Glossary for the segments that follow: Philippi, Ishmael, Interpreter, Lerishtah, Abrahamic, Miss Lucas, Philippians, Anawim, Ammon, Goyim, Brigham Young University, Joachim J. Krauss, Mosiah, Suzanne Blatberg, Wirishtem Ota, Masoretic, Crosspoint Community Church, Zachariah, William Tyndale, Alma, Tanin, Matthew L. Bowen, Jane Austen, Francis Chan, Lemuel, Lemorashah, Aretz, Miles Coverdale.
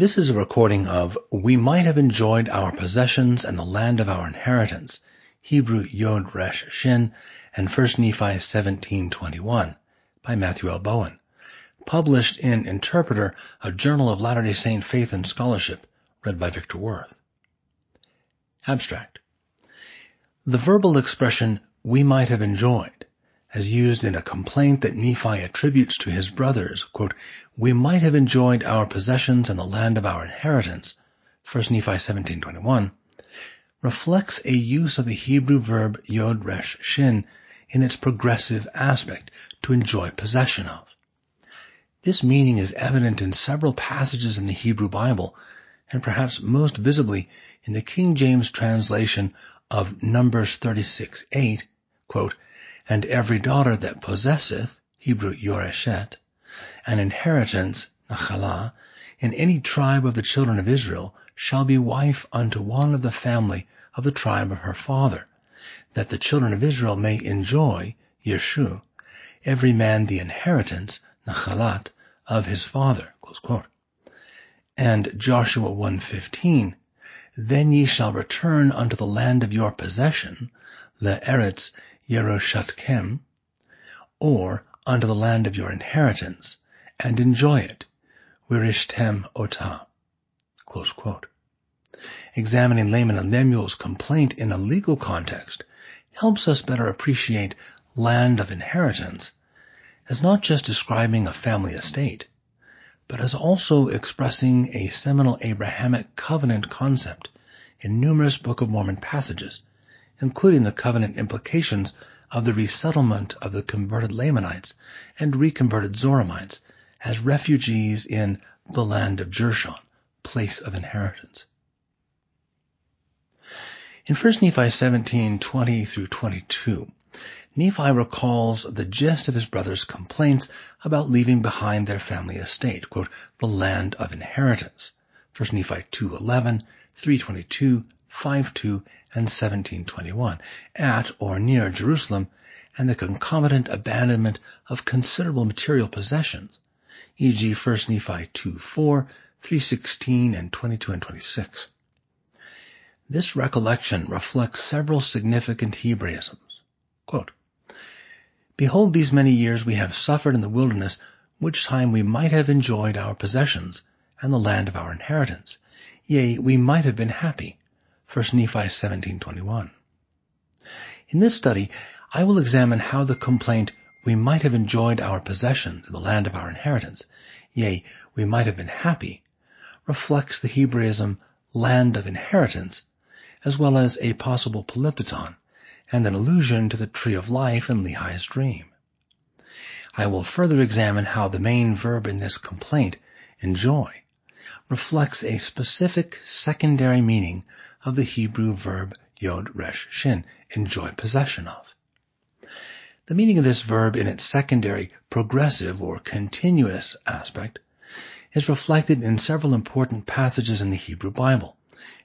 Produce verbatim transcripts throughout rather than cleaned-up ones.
This is a recording of We Might Have Enjoyed Our Possessions and the Land of Our Inheritance, Hebrew Yod Resh Shin, and First Nephi seventeen twenty-one, by Matthew L. Bowen, published in Interpreter, a Journal of Latter-day Saint Faith and Scholarship, read by Victor Worth. Abstract. The verbal expression, we might have enjoyed, as used in a complaint that Nephi attributes to his brothers, quote, we might have enjoyed our possessions and the land of our inheritance, First Nephi seventeen twenty-one, reflects a use of the Hebrew verb Yod Resh Shin in its progressive aspect, to enjoy possession of. This meaning is evident in several passages in the Hebrew Bible, and perhaps most visibly in the King James translation of Numbers thirty-six eight, quote, and every daughter that possesseth, Hebrew Yoreshet, an inheritance, Nachalah, in any tribe of the children of Israel, shall be wife unto one of the family of the tribe of her father, that the children of Israel may enjoy, Yeshu, every man the inheritance, Nachalat, of his father, close quote. And Joshua one fifteen, then ye shall return unto the land of your possession, Le'aretz, Yerushatkem, or unto the land of your inheritance, and enjoy it, Wirishtem Ota, close quote. Examining Laman and Lemuel's complaint in a legal context helps us better appreciate land of inheritance as not just describing a family estate, but as also expressing a seminal Abrahamic covenant concept in numerous Book of Mormon passages, including the covenant implications of the resettlement of the converted Lamanites and reconverted Zoramites as refugees in the land of Jershon, place of inheritance. In First Nephi seventeen twenty through twenty-two, Nephi recalls the gist of his brother's complaints about leaving behind their family estate, quote, the land of inheritance, First Nephi two eleven, three twenty-two, five two, and seventeen twenty-one, at or near Jerusalem, and the concomitant abandonment of considerable material possessions, for example First Nephi two four, three sixteen, and twenty-two and twenty-six. This recollection reflects several significant Hebraisms. Quote, behold, these many years we have suffered in the wilderness, which time we might have enjoyed our possessions and the land of our inheritance. Yea, we might have been happy. First Nephi seventeen twenty-one. In this study, I will examine how the complaint, we might have enjoyed our possessions in the land of our inheritance, yea, we might have been happy, reflects the Hebraism land of inheritance, as well as a possible polyptychon, and an allusion to the tree of life in Lehi's dream. I will further examine how the main verb in this complaint, enjoy, reflects a specific secondary meaning of the Hebrew verb Yod Resh Shin, enjoy possession of. The meaning of this verb in its secondary, progressive, or continuous aspect is reflected in several important passages in the Hebrew Bible,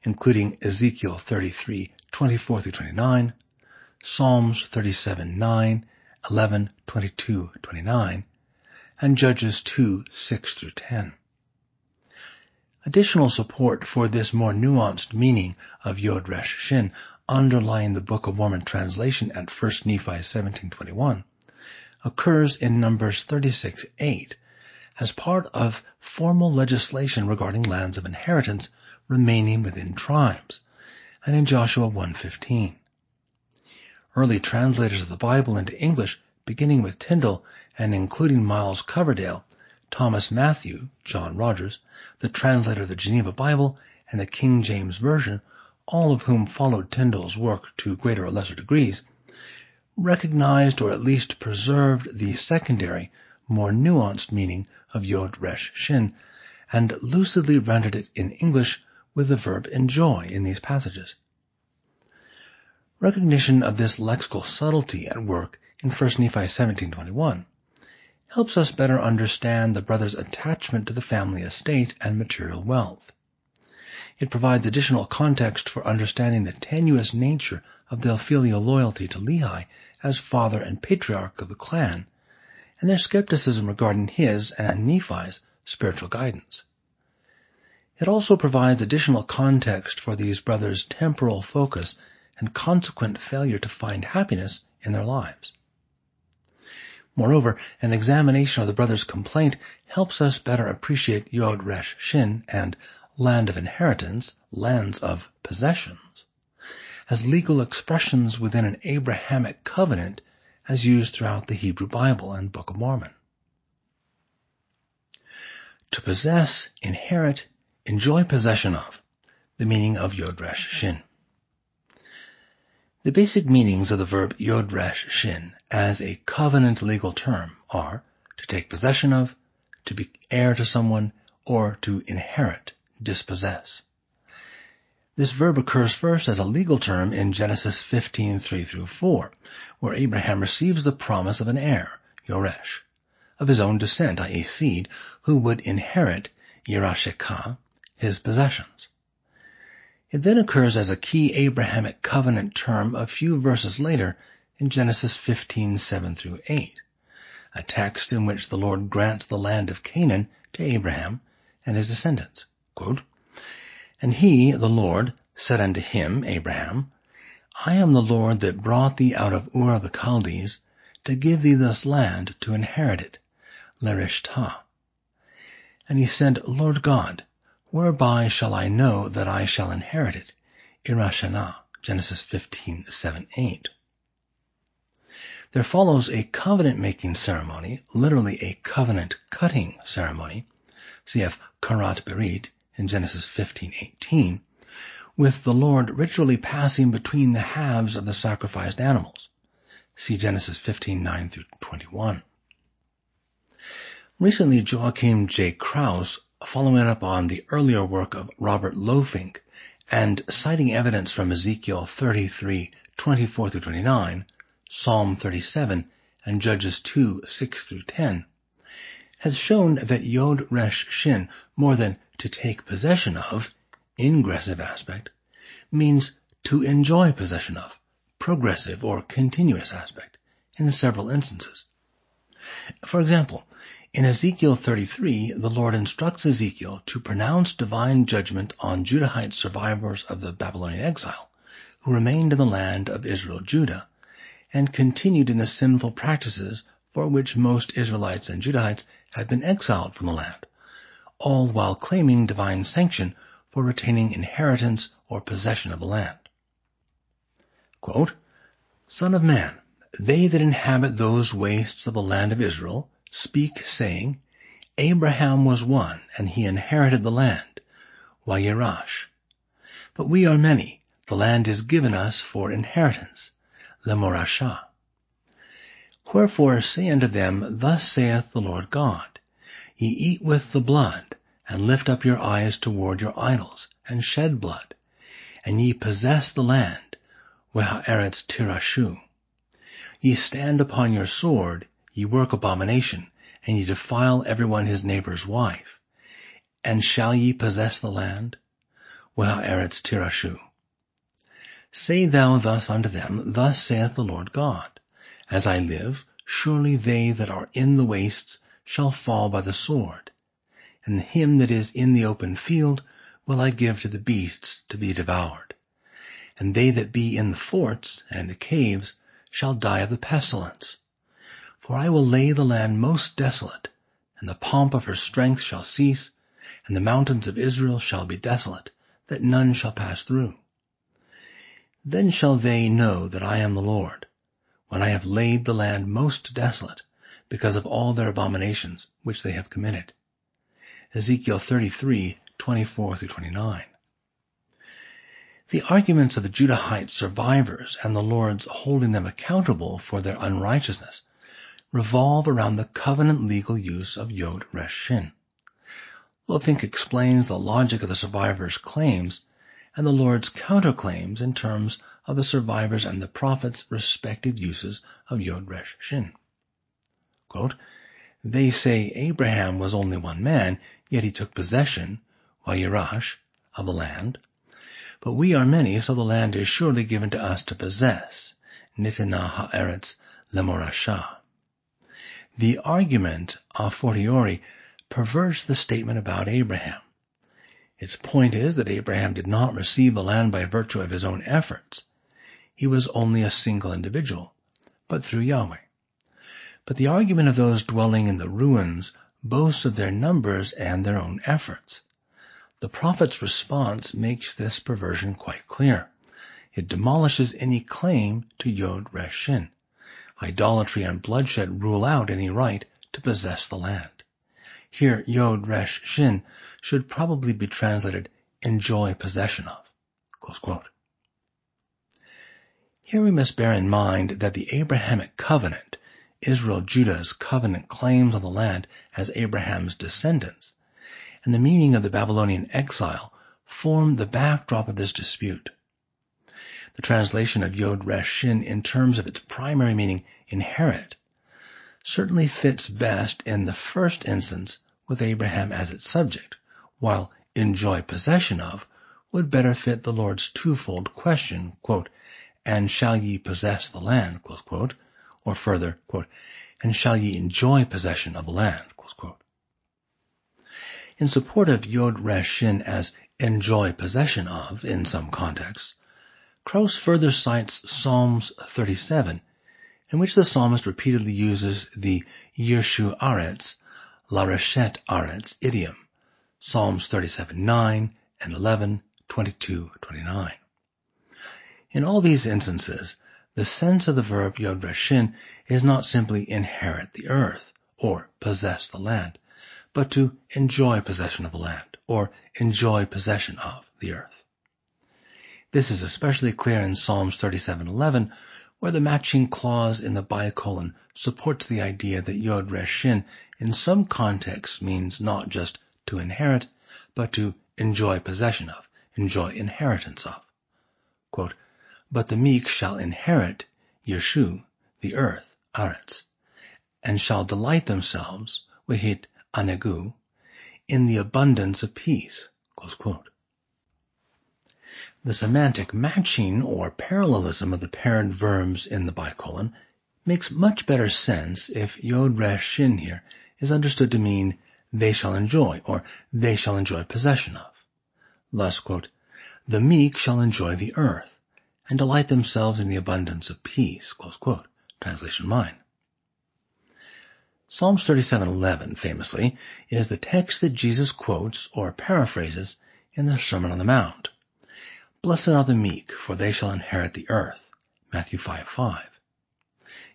including Ezekiel thirty-three twenty-four through twenty-nine, Psalms thirty-seven nine, eleven, twenty-two, twenty-nine, and Judges two six through ten. Additional support for this more nuanced meaning of Yod Resh Shin underlying the Book of Mormon translation at First Nephi seventeen twenty-one occurs in Numbers thirty-six eight as part of formal legislation regarding lands of inheritance remaining within tribes, and in Joshua one fifteen. Early translators of the Bible into English, beginning with Tyndale and including Miles Coverdale, Thomas Matthew, John Rogers, the translator of the Geneva Bible, and the King James Version, all of whom followed Tyndale's work to greater or lesser degrees, recognized or at least preserved the secondary, more nuanced meaning of Yod Resh Shin, and lucidly rendered it in English with the verb enjoy in these passages. Recognition of this lexical subtlety at work in First Nephi seventeen twenty-one helps us better understand the brother's attachment to the family estate and material wealth. It provides additional context for understanding the tenuous nature of their filial loyalty to Lehi as father and patriarch of the clan, and their skepticism regarding his and Nephi's spiritual guidance. It also provides additional context for these brothers' temporal focus and consequent failure to find happiness in their lives. Moreover, an examination of the brothers' complaint helps us better appreciate Yod Resh Shin and land of inheritance, lands of possessions, as legal expressions within an Abrahamic covenant as used throughout the Hebrew Bible and Book of Mormon. To possess, inherit, enjoy possession of, the meaning of Yod Resh Shin. The basic meanings of the verb Yod Resh Shin as a covenant legal term are to take possession of, to be heir to someone, or to inherit, dispossess. This verb occurs first as a legal term in Genesis fifteen, three through four, where Abraham receives the promise of an heir, Yoresh, of his own descent, that is seed, who would inherit Yerashekah, his possessions. It then occurs as a key Abrahamic covenant term a few verses later in Genesis fifteen, seven through eight, a text in which the Lord grants the land of Canaan to Abraham and his descendants. Quote, "And he, the Lord, said unto him, Abraham, I am the Lord that brought thee out of Ur of the Chaldees to give thee this land to inherit it, Lerishtah. And he said, Lord God, whereby shall I know that I shall inherit it? Irashanah, Genesis fifteen, seven, eight. There follows a covenant-making ceremony, literally a covenant-cutting ceremony, cf. Karat Berit in Genesis fifteen, eighteen, with the Lord ritually passing between the halves of the sacrificed animals, see Genesis fifteen, nine through twenty-one. Recently, Joachim J. Krauss, following up on the earlier work of Robert Lofink and citing evidence from Ezekiel thirty-three, twenty-four through twenty-nine, Psalm thirty-seven, and Judges two, six through ten, has shown that Yod Resh Shin, more than to take possession of, ingressive aspect, means to enjoy possession of, progressive or continuous aspect, in several instances. For example, in Ezekiel thirty-three, the Lord instructs Ezekiel to pronounce divine judgment on Judahite survivors of the Babylonian exile, who remained in the land of Israel-Judah, and continued in the sinful practices for which most Israelites and Judahites had been exiled from the land, all while claiming divine sanction for retaining inheritance or possession of the land. Quote, "Son of man, they that inhabit those wastes of the land of Israel speak, saying, Abraham was one, and he inherited the land, Wayerash. But we are many, the land is given us for inheritance, Lemorashah. Wherefore say unto them, Thus saith the Lord God, Ye eat with the blood, and lift up your eyes toward your idols, and shed blood, and ye possess the land, Weha'eretz tirashu. Ye stand upon your sword, ye work abomination, and ye defile every one his neighbor's wife. And shall ye possess the land? Weha'eretz tirashu. Say thou thus unto them, Thus saith the Lord God, As I live, surely they that are in the wastes shall fall by the sword, and him that is in the open field will I give to the beasts to be devoured. And they that be in the forts and in the caves shall die of the pestilence. For I will lay the land most desolate, and the pomp of her strength shall cease, and the mountains of Israel shall be desolate, that none shall pass through. Then shall they know that I am the Lord, when I have laid the land most desolate, because of all their abominations which they have committed." Ezekiel thirty-three, twenty-four through twenty-nine. The arguments of the Judahite survivors and the Lord's holding them accountable for their unrighteousness revolve around the covenant legal use of Yod Resh Shin. Lofink explains the logic of the survivors' claims and the Lord's counterclaims in terms of the survivors' and the prophets' respective uses of Yod Resh Shin. Quote, "They say Abraham was only one man, yet he took possession, Wayerash, of the land. But we are many, so the land is surely given to us to possess, Nitinah ha'eretz Lemorashah." The argument, a fortiori, perverts the statement about Abraham. Its point is that Abraham did not receive the land by virtue of his own efforts. He was only a single individual, but through Yahweh. But the argument of those dwelling in the ruins boasts of their numbers and their own efforts. The prophet's response makes this perversion quite clear. It demolishes any claim to Yod Resh Shin. Idolatry and bloodshed rule out any right to possess the land. Here, Yod Resh Shin should probably be translated, enjoy possession of. Close quote. Here we must bear in mind that the Abrahamic covenant, Israel-Judah's covenant claims on the land as Abraham's descendants, and the meaning of the Babylonian exile form the backdrop of this dispute. The translation of Yod Resh Shin in terms of its primary meaning, inherit, certainly fits best in the first instance with Abraham as its subject, while enjoy possession of would better fit the Lord's twofold question, quote, and shall ye possess the land, close quote, or further, quote, and shall ye enjoy possession of the land, close quote. In support of Yod Resh Shin as enjoy possession of in some contexts, Krauss further cites Psalms thirty-seven, in which the psalmist repeatedly uses the Yeshu Aretz, Lerishtah Aretz idiom, Psalms thirty-seven nine and eleven twenty-two twenty-nine. In all these instances, the sense of the verb Yod Resh Shin is not simply inherit the earth or possess the land, but to enjoy possession of the land or enjoy possession of the earth. This is especially clear in Psalms thirty-seven eleven, where the matching clause in the bicolon supports the idea that Yod Resh Shin in some contexts means not just to inherit, but to enjoy possession of, enjoy inheritance of. Quote, but the meek shall inherit, Yeshu, the earth, Aretz, and shall delight themselves, Wehit Anegu, in the abundance of peace. Close quote. The semantic matching or parallelism of the parent verbs in the bicolon makes much better sense if Yod Resh Shin here is understood to mean they shall enjoy or they shall enjoy possession of. Thus, quote, the meek shall enjoy the earth and delight themselves in the abundance of peace, close quote, translation mine. Psalms thirty-seven eleven, famously, is the text that Jesus quotes or paraphrases in the Sermon on the Mount. Blessed are the meek, for they shall inherit the earth. Matthew five five.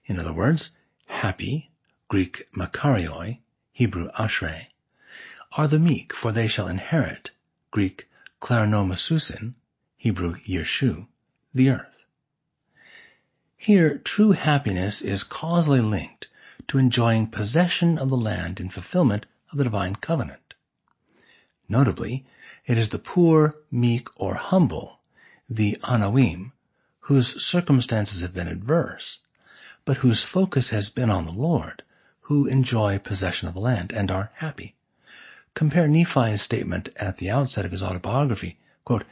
In other words, happy, Greek makarioi, Hebrew ashrei, are the meek, for they shall inherit, Greek kleronomasusin, Hebrew yeshu, the earth. Here, true happiness is causally linked to enjoying possession of the land in fulfillment of the divine covenant. Notably, it is the poor, meek, or humble, the Anawim, whose circumstances have been adverse, but whose focus has been on the Lord, who enjoy possession of the land and are happy. Compare Nephi's statement at the outset of his autobiography, quote,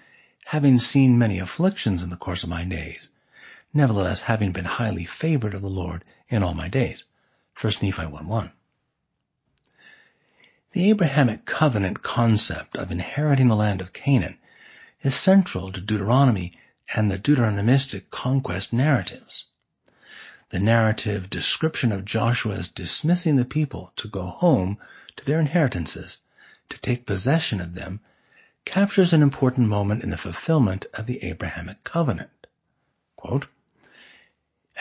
having seen many afflictions in the course of my days, nevertheless having been highly favored of the Lord in all my days. First Nephi one one. The Abrahamic covenant concept of inheriting the land of Canaan is central to Deuteronomy and the Deuteronomistic conquest narratives. The narrative description of Joshua's dismissing the people to go home to their inheritances, to take possession of them, captures an important moment in the fulfillment of the Abrahamic covenant. Quote,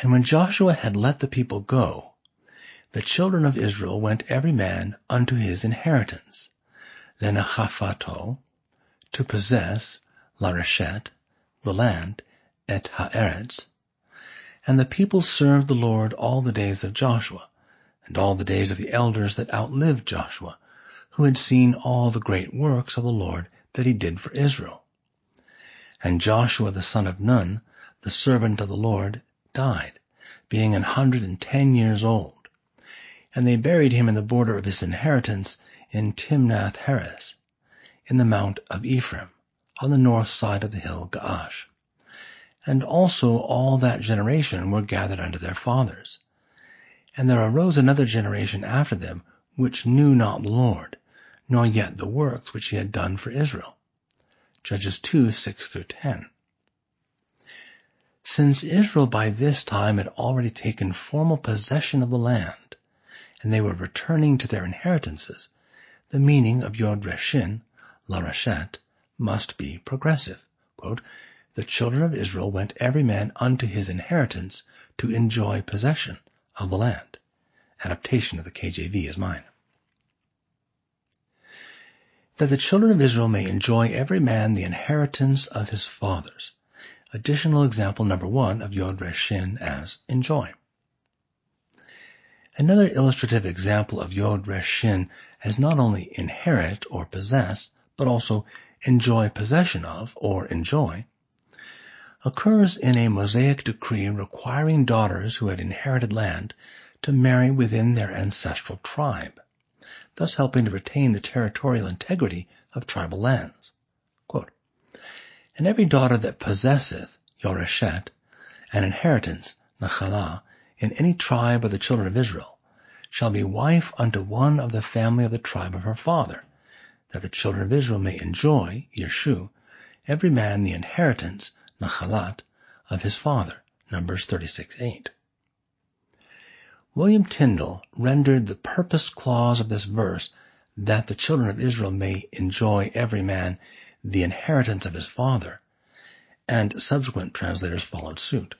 and when Joshua had let the people go, the children of Israel went every man unto his inheritance, lenachaphato, to possess, lareshet, the land, et ha'eretz. And the people served the Lord all the days of Joshua, and all the days of the elders that outlived Joshua, who had seen all the great works of the Lord that he did for Israel. And Joshua the son of Nun, the servant of the Lord, died, being an hundred and ten years old. And they buried him in the border of his inheritance in Timnath-Heres, in the mount of Ephraim, on the north side of the hill Gaash. And also all that generation were gathered unto their fathers. And there arose another generation after them, which knew not the Lord, nor yet the works which he had done for Israel. Judges two, six through ten. Since Israel by this time had already taken formal possession of the land, and they were returning to their inheritances, the meaning of Yod Resh Shin, Lerishtah, must be progressive. Quote, the children of Israel went every man unto his inheritance to enjoy possession of the land. Adaptation of the K J V is mine. That the children of Israel may enjoy every man the inheritance of his fathers. Additional example number one of Yod Resh Shin as enjoy. Another illustrative example of Yod Resh Shin as not only inherit or possess, but also enjoy possession of or enjoy, occurs in a Mosaic decree requiring daughters who had inherited land to marry within their ancestral tribe, thus helping to retain the territorial integrity of tribal lands. Quote, and every daughter that possesseth, Yoreshet, an inheritance, Nachalah, in any tribe of the children of Israel, shall be wife unto one of the family of the tribe of her father, that the children of Israel may enjoy, Yeshu, every man the inheritance, Nachalat, of his father, Numbers thirty-six eight. William Tyndale rendered the purpose clause of this verse, that the children of Israel may enjoy every man the inheritance of his father, and subsequent translators followed suit.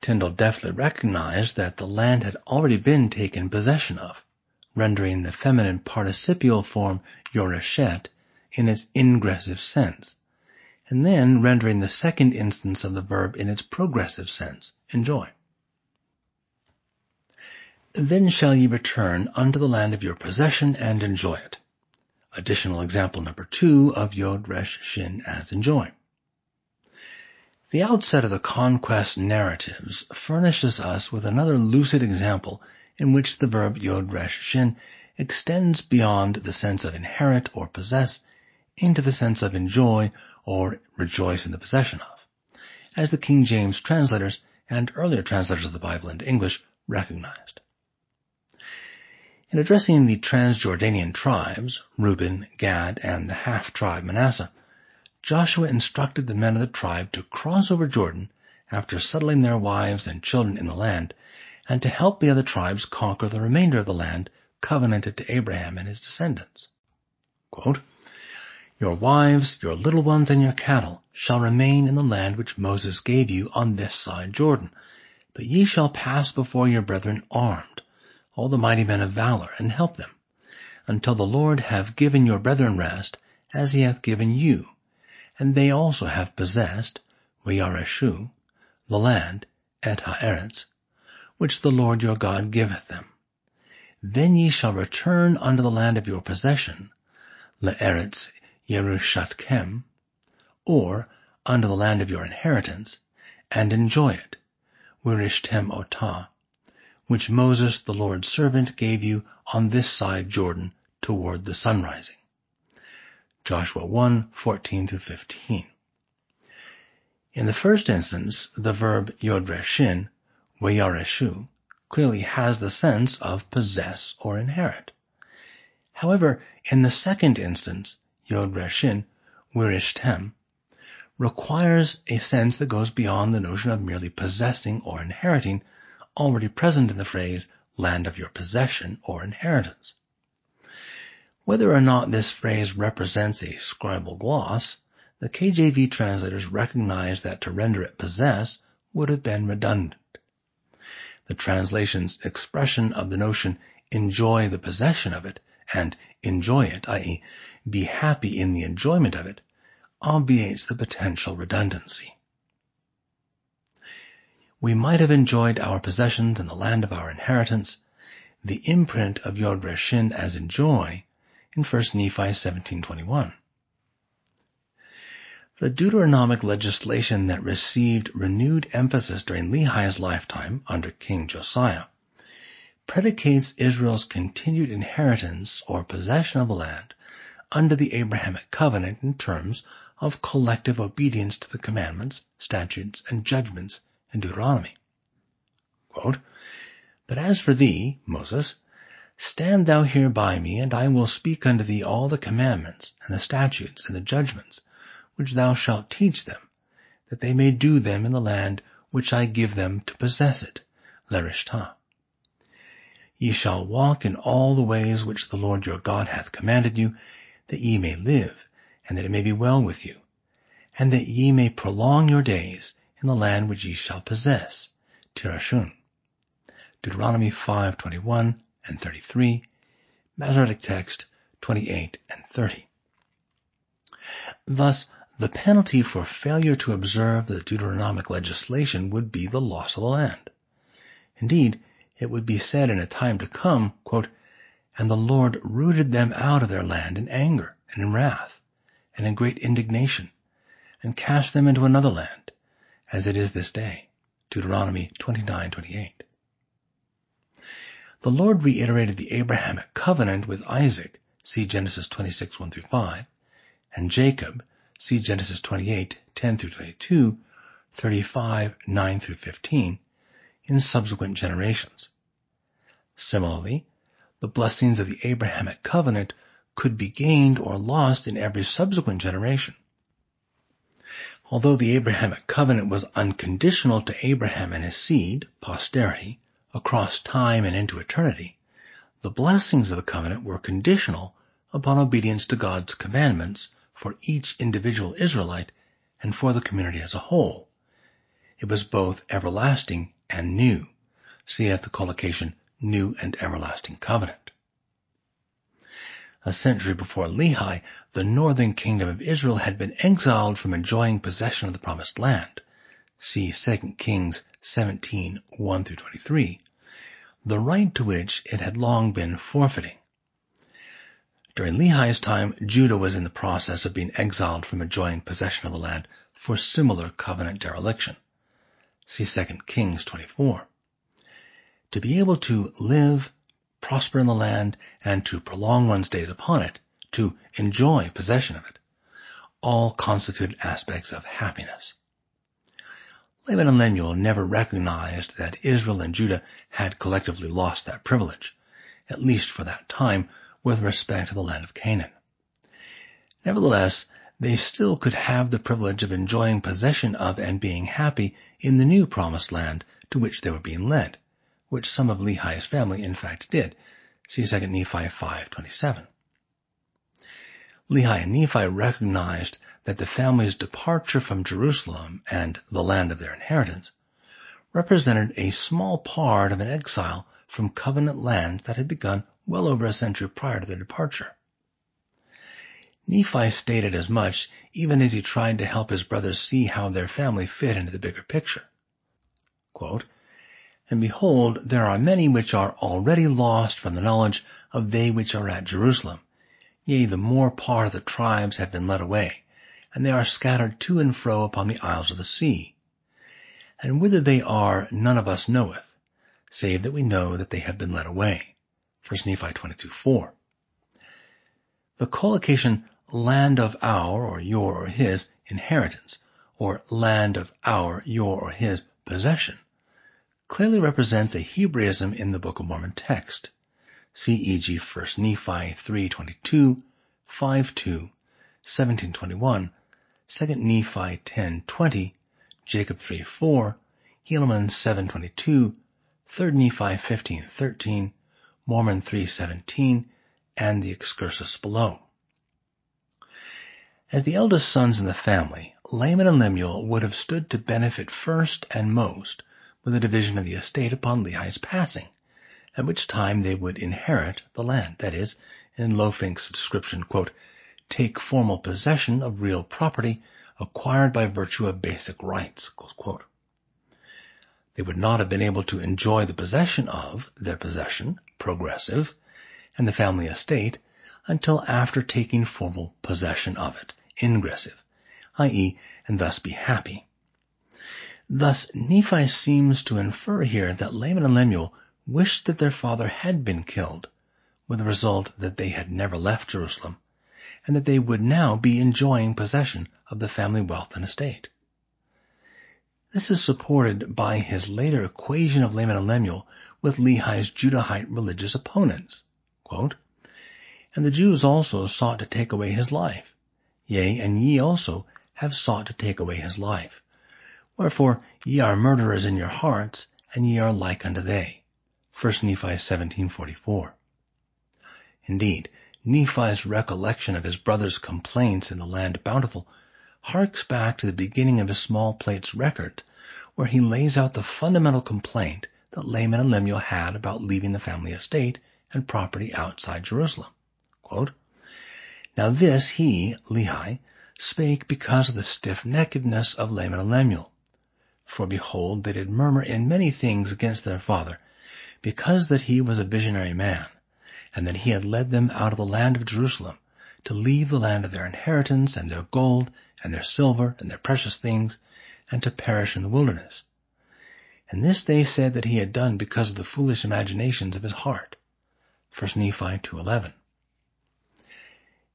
Tyndale deftly recognized that the land had already been taken possession of, rendering the feminine participial form Yoreshet in its ingressive sense, and then rendering the second instance of the verb in its progressive sense, enjoy. Then shall ye return unto the land of your possession and enjoy it. Additional example number two of Yod Resh Shin as enjoy. The outset of the conquest narratives furnishes us with another lucid example in which the verb Yod Resh Shin extends beyond the sense of inherit or possess into the sense of enjoy or rejoice in the possession of, as the King James translators and earlier translators of the Bible into English recognized. In addressing the Transjordanian tribes, Reuben, Gad, and the half-tribe Manasseh, Joshua instructed the men of the tribe to cross over Jordan after settling their wives and children in the land, and to help the other tribes conquer the remainder of the land covenanted to Abraham and his descendants. Quote, your wives, your little ones, and your cattle shall remain in the land which Moses gave you on this side Jordan, but ye shall pass before your brethren armed, all the mighty men of valor, and help them, until the Lord have given your brethren rest, as he hath given you, and they also have possessed, Wireshu, the land, et ha'eretz, which the Lord your God giveth them. Then ye shall return unto the land of your possession, Le'aretz Yerushatkem, or unto the land of your inheritance, and enjoy it, Wirishtem Ota, which Moses the Lord's servant gave you on this side Jordan toward the sunrising. Joshua one, fourteen through fifteen. In the first instance, the verb Yod Resh Shin, Weyareshu, clearly has the sense of possess or inherit. However, in the second instance, Yod Resh Shin, Wirishtem, requires a sense that goes beyond the notion of merely possessing or inheriting, already present in the phrase land of your possession or inheritance. Whether or not this phrase represents a scribal gloss, the K J V translators recognized that to render it possess would have been redundant. The translation's expression of the notion enjoy the possession of it and enjoy it, that is, be happy in the enjoyment of it, obviates the potential redundancy. We might have enjoyed our possessions in the land of our inheritance, the imprint of Yod Resh Shin as enjoy in First Nephi seventeen twenty-one. The Deuteronomic legislation that received renewed emphasis during Lehi's lifetime under King Josiah predicates Israel's continued inheritance or possession of the land under the Abrahamic covenant in terms of collective obedience to the commandments, statutes, and judgments in Deuteronomy. Quote, but as for thee, Moses, Stand thou here by me, and I will speak unto thee all the commandments, and the statutes, and the judgments, which thou shalt teach them, that they may do them in the land which I give them to possess it, Lerishtah. Ye shall walk in all the ways which the Lord your God hath commanded you, that ye may live, and that it may be well with you, and that ye may prolong your days in the land which ye shall possess, Tirashun. Deuteronomy five twenty-one and thirty-three, Masoretic text twenty-eight and thirty. Thus, the penalty for failure to observe the Deuteronomic legislation would be the loss of the land. Indeed, it would be said in a time to come, quote, "And the Lord rooted them out of their land in anger and in wrath and in great indignation, and cast them into another land, as it is this day." Deuteronomy twenty-nine twenty-eight. The Lord reiterated the Abrahamic covenant with Isaac, see Genesis twenty-six one through five, and Jacob, see Genesis twenty-eight ten through twenty-two, thirty-five nine through fifteen, in subsequent generations. Similarly, the blessings of the Abrahamic covenant could be gained or lost in every subsequent generation. Although the Abrahamic covenant was unconditional to Abraham and his seed, posterity, across time and into eternity, the blessings of the covenant were conditional upon obedience to God's commandments for each individual Israelite and for the community as a whole. It was both everlasting and new. See at the collocation, New and Everlasting Covenant. A century before Lehi, the northern kingdom of Israel had been exiled from enjoying possession of the promised land. See Second Kings seventeen one through twenty-three, the right to which it had long been forfeiting. During Lehi's time, Judah was in the process of being exiled from enjoying possession of the land for similar covenant dereliction. See Second Kings twenty-four. To be able to live, prosper in the land, and to prolong one's days upon it, to enjoy possession of it, all constituted aspects of happiness. Laman and Lemuel never recognized that Israel and Judah had collectively lost that privilege, at least for that time, with respect to the land of Canaan. Nevertheless, they still could have the privilege of enjoying possession of and being happy in the new promised land to which they were being led, which some of Lehi's family in fact did. See Second Nephi five twenty-seven. Lehi and Nephi recognized that the family's departure from Jerusalem and the land of their inheritance represented a small part of an exile from covenant land that had begun well over a century prior to their departure. Nephi stated as much even as he tried to help his brothers see how their family fit into the bigger picture. Quote, "And behold, there are many which are already lost from the knowledge of they which are at Jerusalem. Yea, the more part of the tribes have been led away, and they are scattered to and fro upon the isles of the sea. And whither they are none of us knoweth, save that we know that they have been led away." First Nephi twenty-two four. The collocation land of our, or your, or his, inheritance, or land of our, your, or his, possession, clearly represents a Hebraism in the Book of Mormon text. C E G First Nephi three twenty-two, five two, seventeen twenty-one, Second Nephi ten twenty, Jacob three four, Helaman seven twenty-two, Third Nephi fifteen thirteen, Mormon three seventeen, and the excursus below. As the eldest sons in the family, Laman and Lemuel would have stood to benefit first and most with a division of the estate upon Lehi's passing, at which time they would inherit the land, that is, in Lofink's description, quote, "take formal possession of real property acquired by virtue of basic rights," close quote. They would not have been able to enjoy the possession of their possession, progressive, and the family estate until after taking formal possession of it, ingressive, that is, and thus be happy. Thus, Nephi seems to infer here that Laman and Lemuel wished that their father had been killed, with the result that they had never left Jerusalem, and that they would now be enjoying possession of the family wealth and estate. This is supported by his later equation of Laman and Lemuel with Lehi's Judahite religious opponents. quote, "And the Jews also sought to take away his life. Yea, and ye also have sought to take away his life. Wherefore ye are murderers in your hearts, and ye are like unto they." First Nephi seventeen forty-four. Indeed, Nephi's recollection of his brother's complaints in the land bountiful harks back to the beginning of his small plate's record, where he lays out the fundamental complaint that Laman and Lemuel had about leaving the family estate and property outside Jerusalem. Quote, "Now this he, Lehi, spake because of the stiff-neckedness of Laman and Lemuel. For behold, they did murmur in many things against their father, because that he was a visionary man, and that he had led them out of the land of Jerusalem, to leave the land of their inheritance, and their gold, and their silver, and their precious things, and to perish in the wilderness. And this they said that he had done because of the foolish imaginations of his heart." First Nephi two eleven.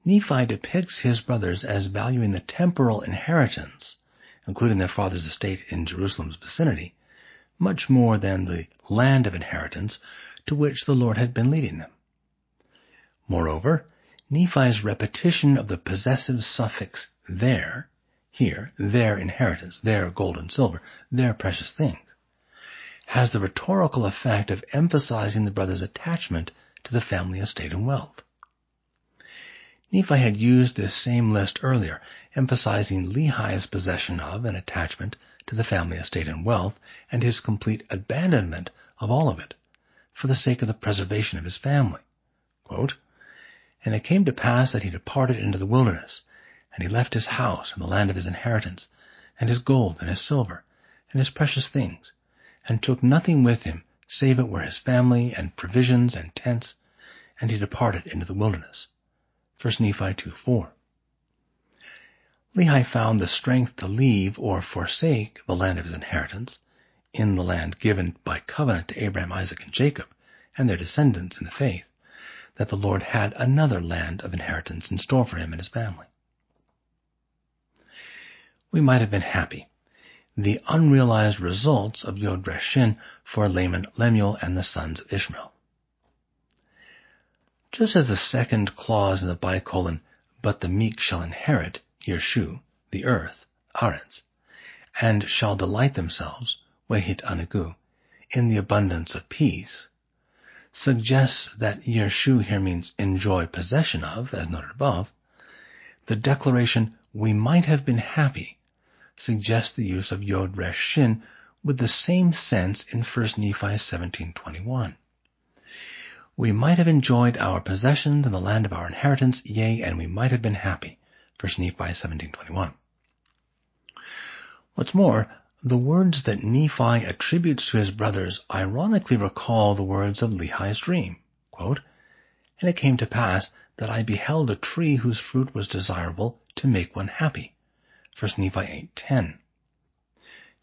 Nephi depicts his brothers as valuing the temporal inheritance, including their father's estate in Jerusalem's vicinity, much more than the land of inheritance to which the Lord had been leading them. Moreover, Nephi's repetition of the possessive suffix "their," here, their inheritance, their gold and silver, their precious things, has the rhetorical effect of emphasizing the brother's attachment to the family estate and wealth. Nephi had used this same list earlier, emphasizing Lehi's possession of and attachment to the family estate and wealth, and his complete abandonment of all of it, for the sake of the preservation of his family. Quote, "And it came to pass that he departed into the wilderness, and he left his house and the land of his inheritance, and his gold and his silver, and his precious things, and took nothing with him, save it were his family, and provisions, and tents, and he departed into the wilderness." First Nephi two four. Lehi found the strength to leave or forsake the land of his inheritance, in the land given by covenant to Abraham, Isaac, and Jacob, and their descendants in the faith, that the Lord had another land of inheritance in store for him and his family. We might have been happy. The unrealized results of Yod Resh Shin for Laman, Lemuel, and the sons of Ishmael. Just as the second clause in the bicolon, "But the meek shall inherit," Yeshu, the earth, Aretz, "and shall delight themselves," Wehit Anagu, "in the abundance of peace," suggests that Yeshu here means enjoy possession of, as noted above. The declaration, "we might have been happy," suggests the use of Yod Resh Shin with the same sense in First Nephi seventeen twenty-one. "We might have enjoyed our possessions in the land of our inheritance, yea, and we might have been happy." First Nephi seventeen twenty-one. What's more, the words that Nephi attributes to his brothers ironically recall the words of Lehi's dream. Quote, "And it came to pass that I beheld a tree whose fruit was desirable to make one happy." First Nephi eight ten.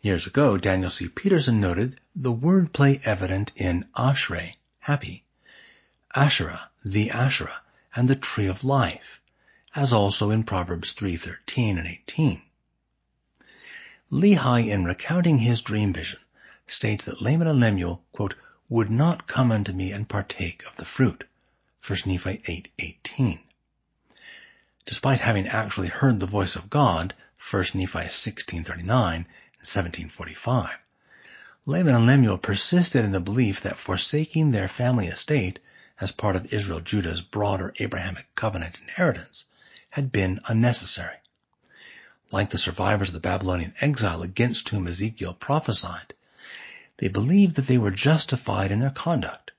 Years ago, Daniel C. Peterson noted the wordplay evident in Ashrei, happy, Asherah, the Asherah, and the tree of life, as also in Proverbs three thirteen and eighteen. Lehi, in recounting his dream vision, states that Laman and Lemuel, quote, "would not come unto me and partake of the fruit." First Nephi eight eighteen. Despite having actually heard the voice of God, First Nephi sixteen thirty-nine and seventeen forty-five, Laman and Lemuel persisted in the belief that forsaking their family estate as part of Israel-Judah's broader Abrahamic covenant inheritance had been unnecessary. Like the survivors of the Babylonian exile against whom Ezekiel prophesied, they believed that they were justified in their conduct.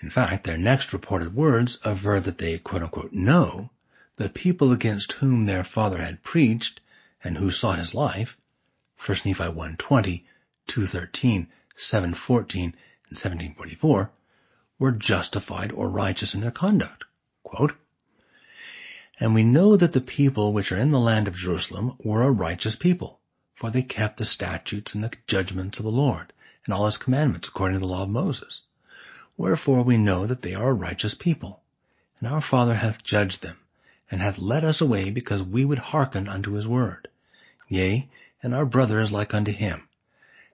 In fact, their next reported words aver that they, quote-unquote, know the people against whom their father had preached and who sought his life, First Nephi one twenty, two thirteen, seven fourteen, and seventeen forty-four, were justified or righteous in their conduct. Quote, "And we know that the people which are in the land of Jerusalem were a righteous people, for they kept the statutes and the judgments of the Lord, and all his commandments according to the law of Moses. Wherefore we know that they are a righteous people, and our Father hath judged them, and hath led us away because we would hearken unto his word. Yea, and our brother is like unto him.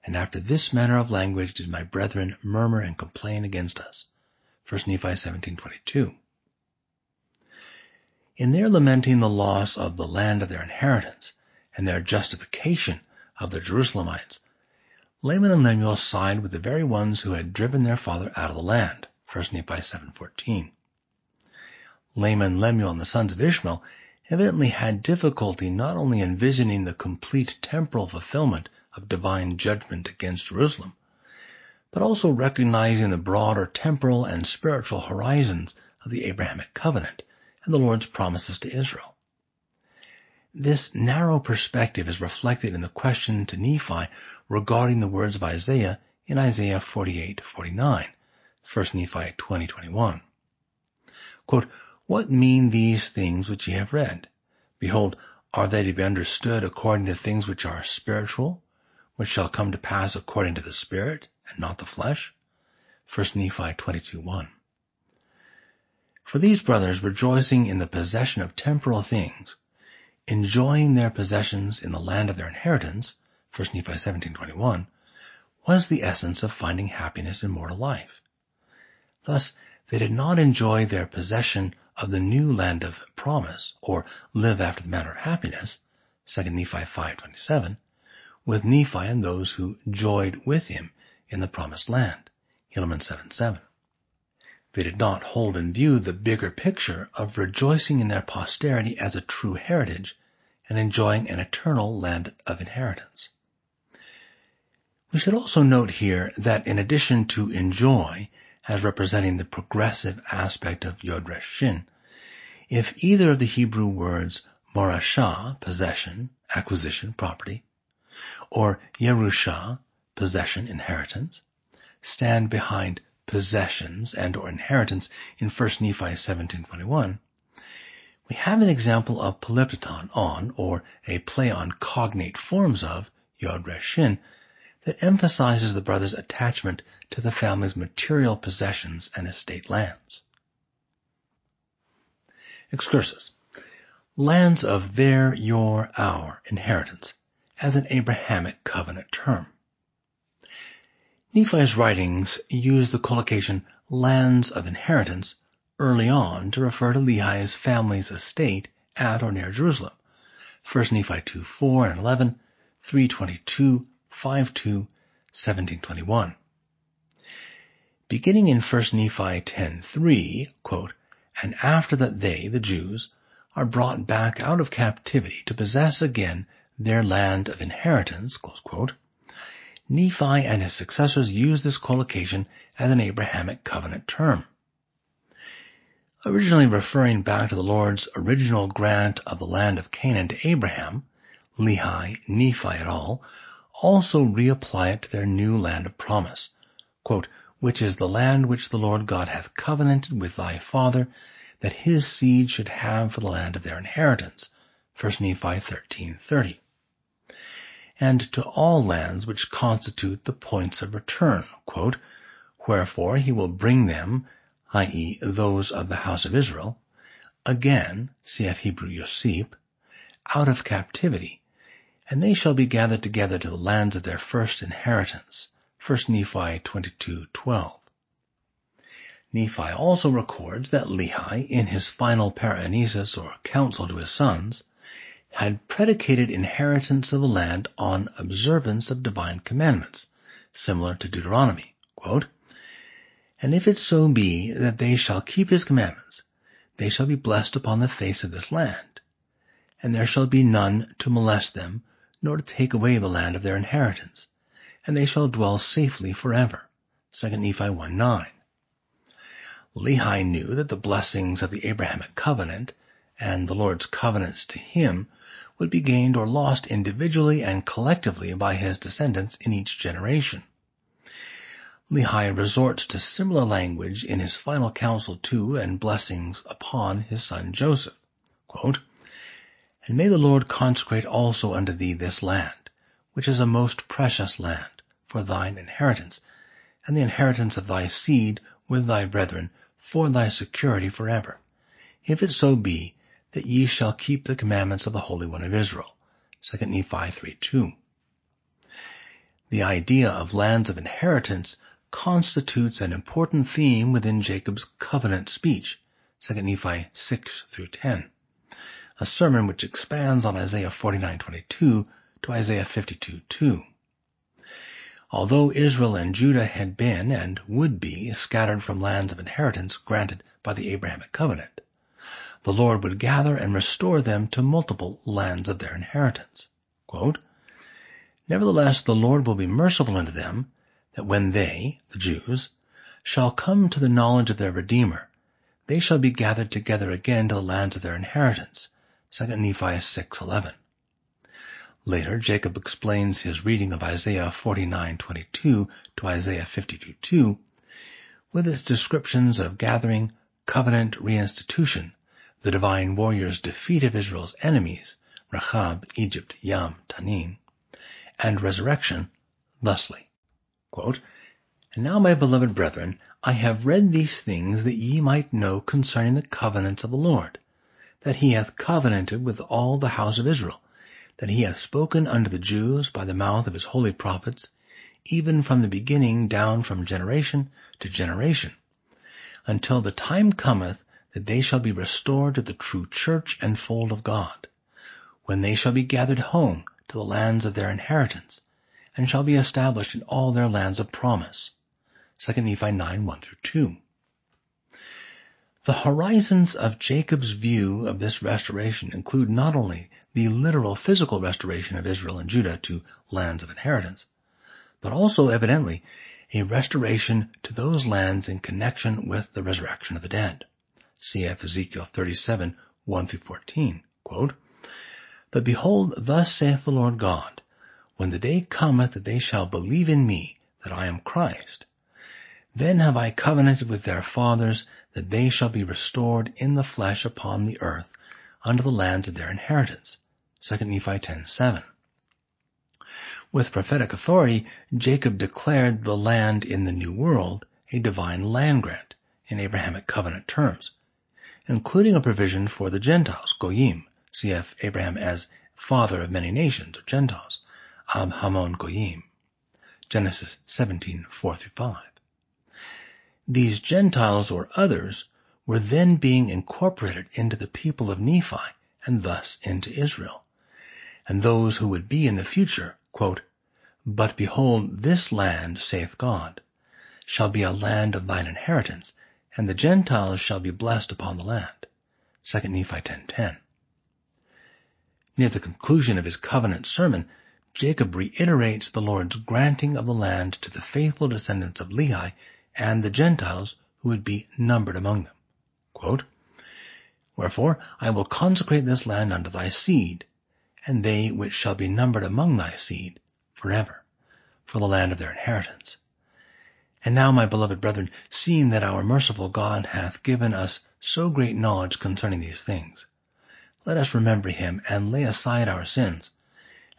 And after this manner of language did my brethren murmur and complain against us." First Nephi seventeen twenty-two. In their lamenting the loss of the land of their inheritance and their justification of the Jerusalemites, Laman and Lemuel side with the very ones who had driven their father out of the land, First Nephi seven fourteen. Laman, Lemuel, and the sons of Ishmael evidently had difficulty not only envisioning the complete temporal fulfillment of divine judgment against Jerusalem, but also recognizing the broader temporal and spiritual horizons of the Abrahamic covenant and the Lord's promises to Israel. This narrow perspective is reflected in the question to Nephi regarding the words of Isaiah in Isaiah forty-eight forty-nine, First Nephi twenty twenty-one. Quote, "What mean these things which ye have read? Behold, are they to be understood according to things which are spiritual, which shall come to pass according to the Spirit, and not the flesh?" First Nephi twenty-two one. For these brothers, rejoicing in the possession of temporal things, enjoying their possessions in the land of their inheritance, First Nephi seventeen twenty-one, was the essence of finding happiness in mortal life. Thus, they did not enjoy their possession of the new land of promise, or live after the manner of happiness, Second Nephi five twenty-seven, with Nephi and those who joyed with him in the promised land, Helaman seven seven. They did not hold in view the bigger picture of rejoicing in their posterity as a true heritage and enjoying an eternal land of inheritance. We should also note here that in addition to enjoy as representing the progressive aspect of Yod Resh Shin, if either of the Hebrew words Morashah, possession, acquisition, property, or Yerushah, possession, inheritance, stand behind possessions and or inheritance in First Nephi seventeen twenty-one, we have an example of polyptychon on, or a play on cognate forms of, Yod Resh Shin, that emphasizes the brother's attachment to the family's material possessions and estate lands. Excursus. Lands of their, your, our inheritance, as an Abrahamic covenant term. Nephi's writings use the collocation lands of inheritance early on to refer to Lehi's family's estate at or near Jerusalem, First Nephi two four and eleven, three twenty-two, five two, seventeen twenty-one. Beginning in First Nephi ten three, quote, "And after that they, the Jews, are brought back out of captivity to possess again their land of inheritance," close quote, Nephi and his successors used this collocation as an Abrahamic covenant term. Originally referring back to the Lord's original grant of the land of Canaan to Abraham, Lehi, Nephi et al., also reapply it to their new land of promise, quote, "which is the land which the Lord God hath covenanted with thy father, that his seed should have for the land of their inheritance," First Nephi thirteen thirty, and to all lands which constitute the points of return, quote, "wherefore he will bring them," that is those of the house of Israel, again, cf. Hebrew Yosip, out of captivity, and they shall be gathered together to the lands of their first inheritance, First Nephi twenty-two twelve. Nephi also records that Lehi, in his final paranesis or counsel to his sons, had predicated inheritance of the land on observance of divine commandments, similar to Deuteronomy, quote, "And if it so be that they shall keep his commandments, they shall be blessed upon the face of this land, and there shall be none to molest them, nor to take away the land of their inheritance, and they shall dwell safely forever." Second Nephi one nine. Lehi knew that the blessings of the Abrahamic covenant and the Lord's covenants to him would be gained or lost individually and collectively by his descendants in each generation. Lehi resorts to similar language in his final counsel to and blessings upon his son Joseph, quote, "And may the Lord consecrate also unto thee this land, which is a most precious land, for thine inheritance, and the inheritance of thy seed with thy brethren, for thy security forever, if it so be that ye shall keep the commandments of the Holy One of Israel." Second Nephi three two. The idea of lands of inheritance constitutes an important theme within Jacob's covenant speech, Second Nephi six through ten, a sermon which expands on Isaiah forty-nine twenty-two to Isaiah fifty-two two. Although Israel and Judah had been and would be scattered from lands of inheritance granted by the Abrahamic covenant, the Lord would gather and restore them to multiple lands of their inheritance. Quote, "Nevertheless, the Lord will be merciful unto them, that when they," the Jews, "shall come to the knowledge of their Redeemer, they shall be gathered together again to the lands of their inheritance." Second Nephi six eleven. Later, Jacob explains his reading of Isaiah forty-nine twenty-two to Isaiah fifty-two two with its descriptions of gathering, covenant reinstitution, the divine warrior's defeat of Israel's enemies, Rahab, Egypt, Yam, Tanin, and resurrection, thusly. Quote, "And now, my beloved brethren, I have read these things that ye might know concerning the covenants of the Lord, that he hath covenanted with all the house of Israel, that he hath spoken unto the Jews by the mouth of his holy prophets, even from the beginning down from generation to generation, until the time cometh that they shall be restored to the true church and fold of God, when they shall be gathered home to the lands of their inheritance, and shall be established in all their lands of promise." Second Nephi nine one through two. The horizons of Jacob's view of this restoration include not only the literal physical restoration of Israel and Judah to lands of inheritance, but also, evidently, a restoration to those lands in connection with the resurrection of the dead. Cf. Ezekiel thirty-seven one through fourteen. Quote, "But behold, thus saith the Lord God, when the day cometh that they shall believe in me, that I am Christ, then have I covenanted with their fathers that they shall be restored in the flesh upon the earth unto the lands of their inheritance." Second Nephi ten seven. With prophetic authority, Jacob declared the land in the New World a divine land grant in Abrahamic covenant terms, including a provision for the Gentiles, Goyim, cf. Abraham as father of many nations, or Gentiles, Ab Hamon Goyim, Genesis seventeen four through five. These Gentiles, or others, were then being incorporated into the people of Nephi, and thus into Israel. And those who would be in the future, quote, "But behold, this land, saith God, shall be a land of thine inheritance, and the Gentiles shall be blessed upon the land." Second Nephi ten ten. Near the conclusion of his covenant sermon, Jacob reiterates the Lord's granting of the land to the faithful descendants of Lehi and the Gentiles who would be numbered among them. Quote, "Wherefore I will consecrate this land unto thy seed, and they which shall be numbered among thy seed forever, for the land of their inheritance. And now, my beloved brethren, seeing that our merciful God hath given us so great knowledge concerning these things, let us remember him and lay aside our sins,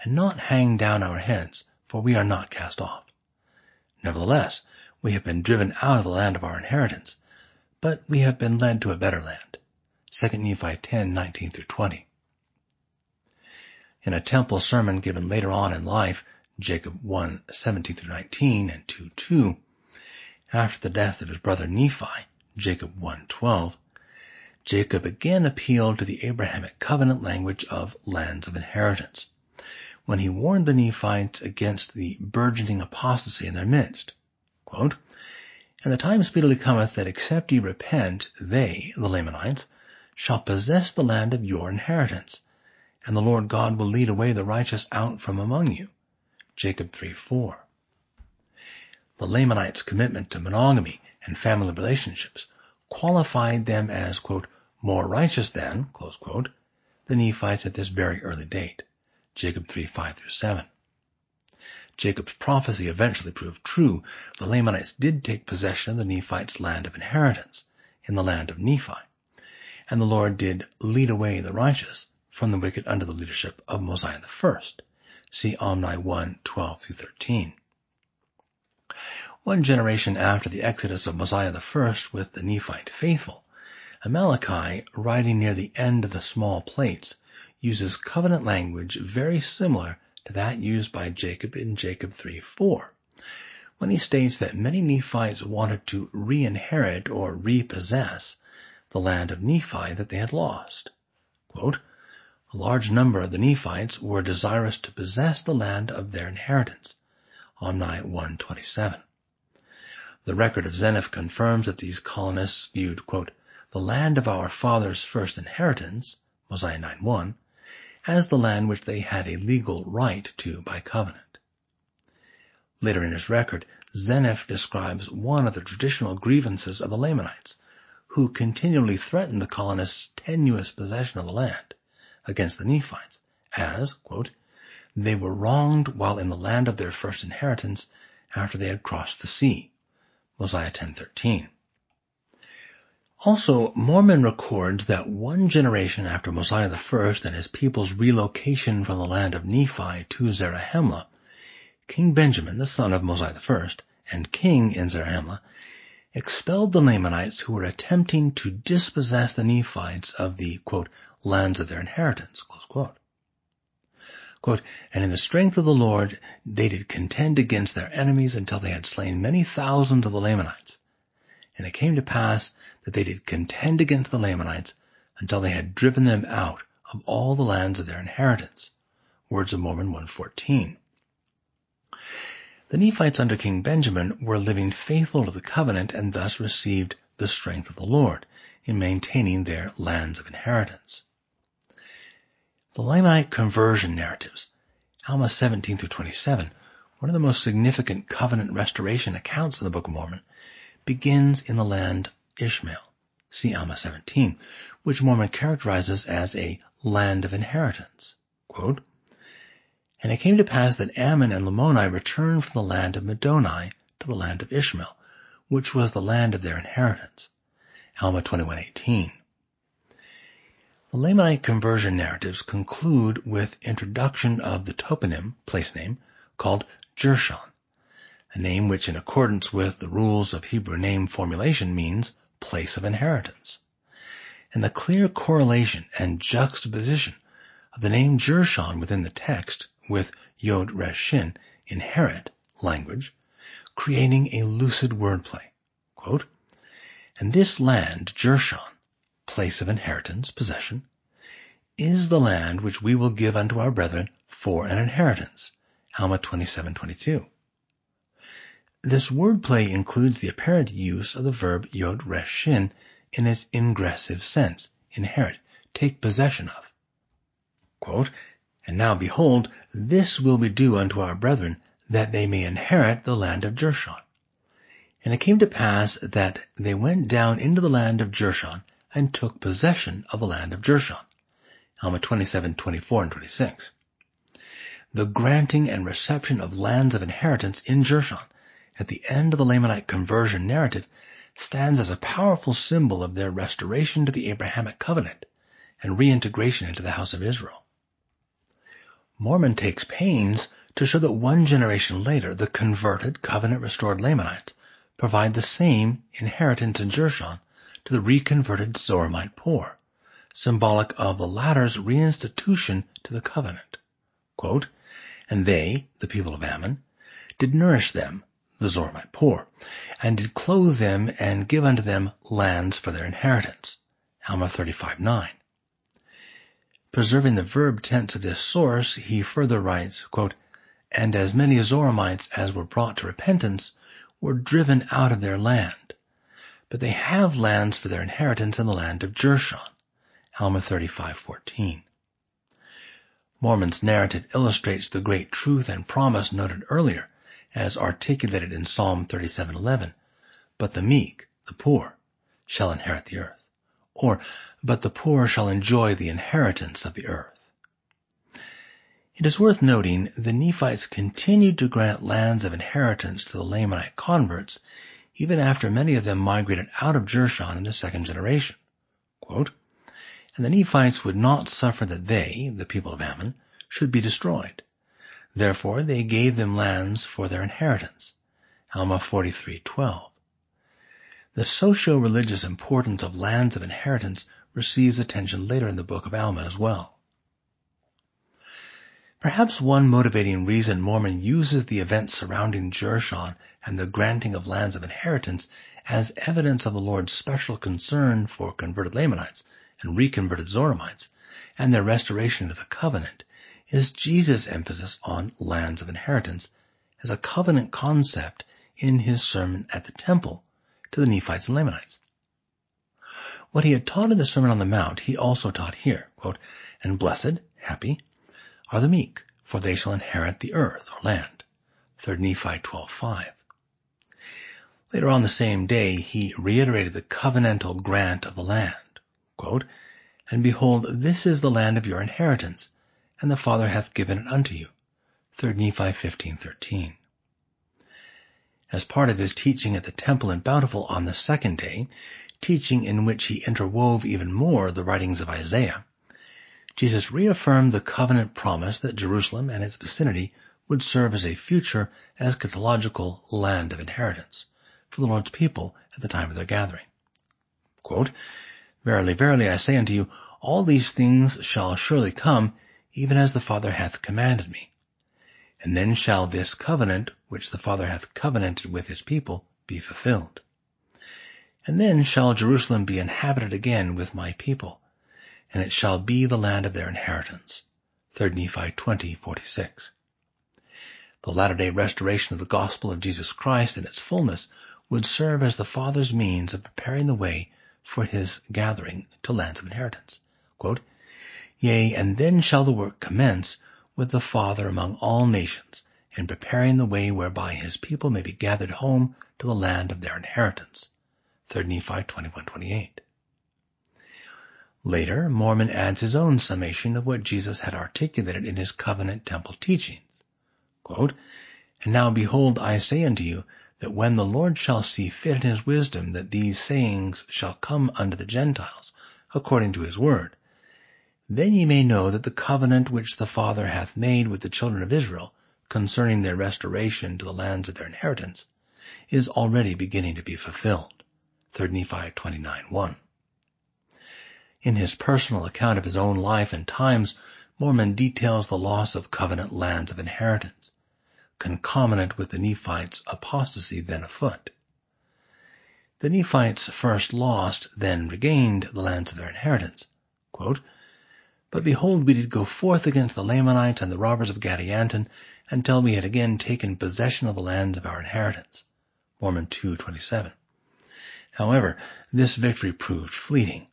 and not hang down our heads, for we are not cast off. Nevertheless, we have been driven out of the land of our inheritance, but we have been led to a better land." Second Nephi ten nineteen through twenty. In a temple sermon given later on in life, Jacob one seventeen through nineteen and two two, after the death of his brother Nephi, Jacob one twelve, Jacob again appealed to the Abrahamic covenant language of lands of inheritance, when he warned the Nephites against the burgeoning apostasy in their midst. Quote, "And the time speedily cometh that except ye repent, they," the Lamanites, "shall possess the land of your inheritance, and the Lord God will lead away the righteous out from among you." Jacob three four. The Lamanites' commitment to monogamy and family relationships qualified them as, quote, "more righteous than," close quote, the Nephites at this very early date. Jacob three five through seven. Jacob's prophecy eventually proved true. The Lamanites did take possession of the Nephites' land of inheritance in the land of Nephi, and the Lord did lead away the righteous from the wicked under the leadership of Mosiah the First. See Omni one twelve through thirteen. One generation after the exodus of Mosiah the First with the Nephite faithful, Amaleki, writing near the end of the small plates, uses covenant language very similar to that used by Jacob in Jacob three four, when he states that many Nephites wanted to re-inherit or repossess the land of Nephi that they had lost. Quote, "A large number of the Nephites were desirous to possess the land of their inheritance." Omni one twenty-seven. The record of Zeniff confirms that these colonists viewed, quote, "the land of our father's first inheritance," Mosiah nine one, as the land which they had a legal right to by covenant. Later in his record, Zeniff describes one of the traditional grievances of the Lamanites, who continually threatened the colonists' tenuous possession of the land against the Nephites, as, quote, "they were wronged while in the land of their first inheritance after they had crossed the sea," Mosiah ten thirteen. Also, Mormon records that one generation after Mosiah the First and his people's relocation from the land of Nephi to Zarahemla, King Benjamin, the son of Mosiah the First, and king in Zarahemla, expelled the Lamanites who were attempting to dispossess the Nephites of the, quote, "lands of their inheritance," close quote. Quote, "And in the strength of the Lord they did contend against their enemies until they had slain many thousands of the Lamanites. And it came to pass that they did contend against the Lamanites until they had driven them out of all the lands of their inheritance." Words of Mormon one fourteen. The Nephites under King Benjamin were living faithful to the covenant and thus received the strength of the Lord in maintaining their lands of inheritance. The Lamanite conversion narratives, Alma seventeen through twenty-seven, one of the most significant covenant restoration accounts in the Book of Mormon, begins in the land Ishmael, see Alma seventeen, which Mormon characterizes as a land of inheritance. Quote, "And it came to pass that Ammon and Lamoni returned from the land of Madoni to the land of Ishmael, which was the land of their inheritance." Alma twenty-one eighteen. The Lamanite conversion narratives conclude with introduction of the toponym, place name, called Jershon, a name which in accordance with the rules of Hebrew name formulation means place of inheritance. And the clear correlation and juxtaposition of the name Jershon within the text with Yod Resh Shin, inherit, language, creating a lucid wordplay. Quote, "And this land, Jershon, place of inheritance, possession, is the land which we will give unto our brethren for an inheritance." Alma twenty-seven twenty-two. This wordplay includes the apparent use of the verb Yod Resh Shin in its ingressive sense, inherit, take possession of. Quote, "And now behold, this will be due unto our brethren, that they may inherit the land of Jershon. And it came to pass that they went down into the land of Jershon and took possession of the land of Jershon." Alma twenty-seven twenty-four and twenty-six. The granting and reception of lands of inheritance in Jershon at the end of the Lamanite conversion narrative stands as a powerful symbol of their restoration to the Abrahamic covenant and reintegration into the house of Israel. Mormon takes pains to show that one generation later, the converted, covenant-restored Lamanites provide the same inheritance in Jershon to the reconverted Zoramite poor, symbolic of the latter's reinstitution to the covenant. Quote, "And they, the people of Ammon, did nourish them, the Zoramite poor, and did clothe them and give unto them lands for their inheritance." Alma thirty-five nine. Preserving the verb tense of this source, he further writes, quote, "And as many Zoramites as were brought to repentance were driven out of their land, but they have lands for their inheritance in the land of Jershon." Alma thirty-five fourteen. Mormon's narrative illustrates the great truth and promise noted earlier, as articulated in Psalm thirty-seven eleven, "But the meek, the poor, shall inherit the earth," or "But the poor shall enjoy the inheritance of the earth." It is worth noting the Nephites continued to grant lands of inheritance to the Lamanite converts even after many of them migrated out of Jershon in the second generation. Quote, "And the Nephites would not suffer that they, the people of Ammon, should be destroyed. Therefore they gave them lands for their inheritance." Alma forty-three twelve. The socio-religious importance of lands of inheritance receives attention later in the book of Alma as well. Perhaps one motivating reason Mormon uses the events surrounding Jershon and the granting of lands of inheritance as evidence of the Lord's special concern for converted Lamanites and reconverted Zoramites and their restoration to the covenant is Jesus' emphasis on lands of inheritance as a covenant concept in his sermon at the temple to the Nephites and Lamanites. What he had taught in the Sermon on the Mount, he also taught here, quote, "And blessed, happy, are the meek, for they shall inherit the earth or land." Third Nephi twelve five. Later on the same day, he reiterated the covenantal grant of the land. Quote, "And behold, this is the land of your inheritance, and the Father hath given it unto you." Third Nephi fifteen thirteen. As part of his teaching at the temple in Bountiful on the second day, teaching in which he interwove even more the writings of Isaiah, Jesus reaffirmed the covenant promise that Jerusalem and its vicinity would serve as a future eschatological land of inheritance for the Lord's people at the time of their gathering. Quote, "Verily, verily, I say unto you, all these things shall surely come, even as the Father hath commanded me. And then shall this covenant, which the Father hath covenanted with his people, be fulfilled. And then shall Jerusalem be inhabited again with my people, and it shall be the land of their inheritance." Third Nephi twenty forty-six. The latter-day restoration of the gospel of Jesus Christ in its fullness would serve as the Father's means of preparing the way for his gathering to lands of inheritance. Quote, "Yea, and then shall the work commence with the Father among all nations, in preparing the way whereby his people may be gathered home to the land of their inheritance." Third Nephi twenty-one twenty-eight. Later, Mormon adds his own summation of what Jesus had articulated in his covenant temple teachings. Quote, "And now behold, I say unto you, that when the Lord shall see fit in his wisdom that these sayings shall come unto the Gentiles, according to his word, then ye may know that the covenant which the Father hath made with the children of Israel concerning their restoration to the lands of their inheritance is already beginning to be fulfilled." Third Nephi twenty-nine one. In his personal account of his own life and times, Mormon details the loss of covenant lands of inheritance, concomitant with the Nephites' apostasy then afoot. The Nephites first lost, then regained the lands of their inheritance. Quote, "But behold, we did go forth against the Lamanites and the robbers of Gadianton, until we had again taken possession of the lands of our inheritance." Mormon two twenty-seven. However, this victory proved fleeting.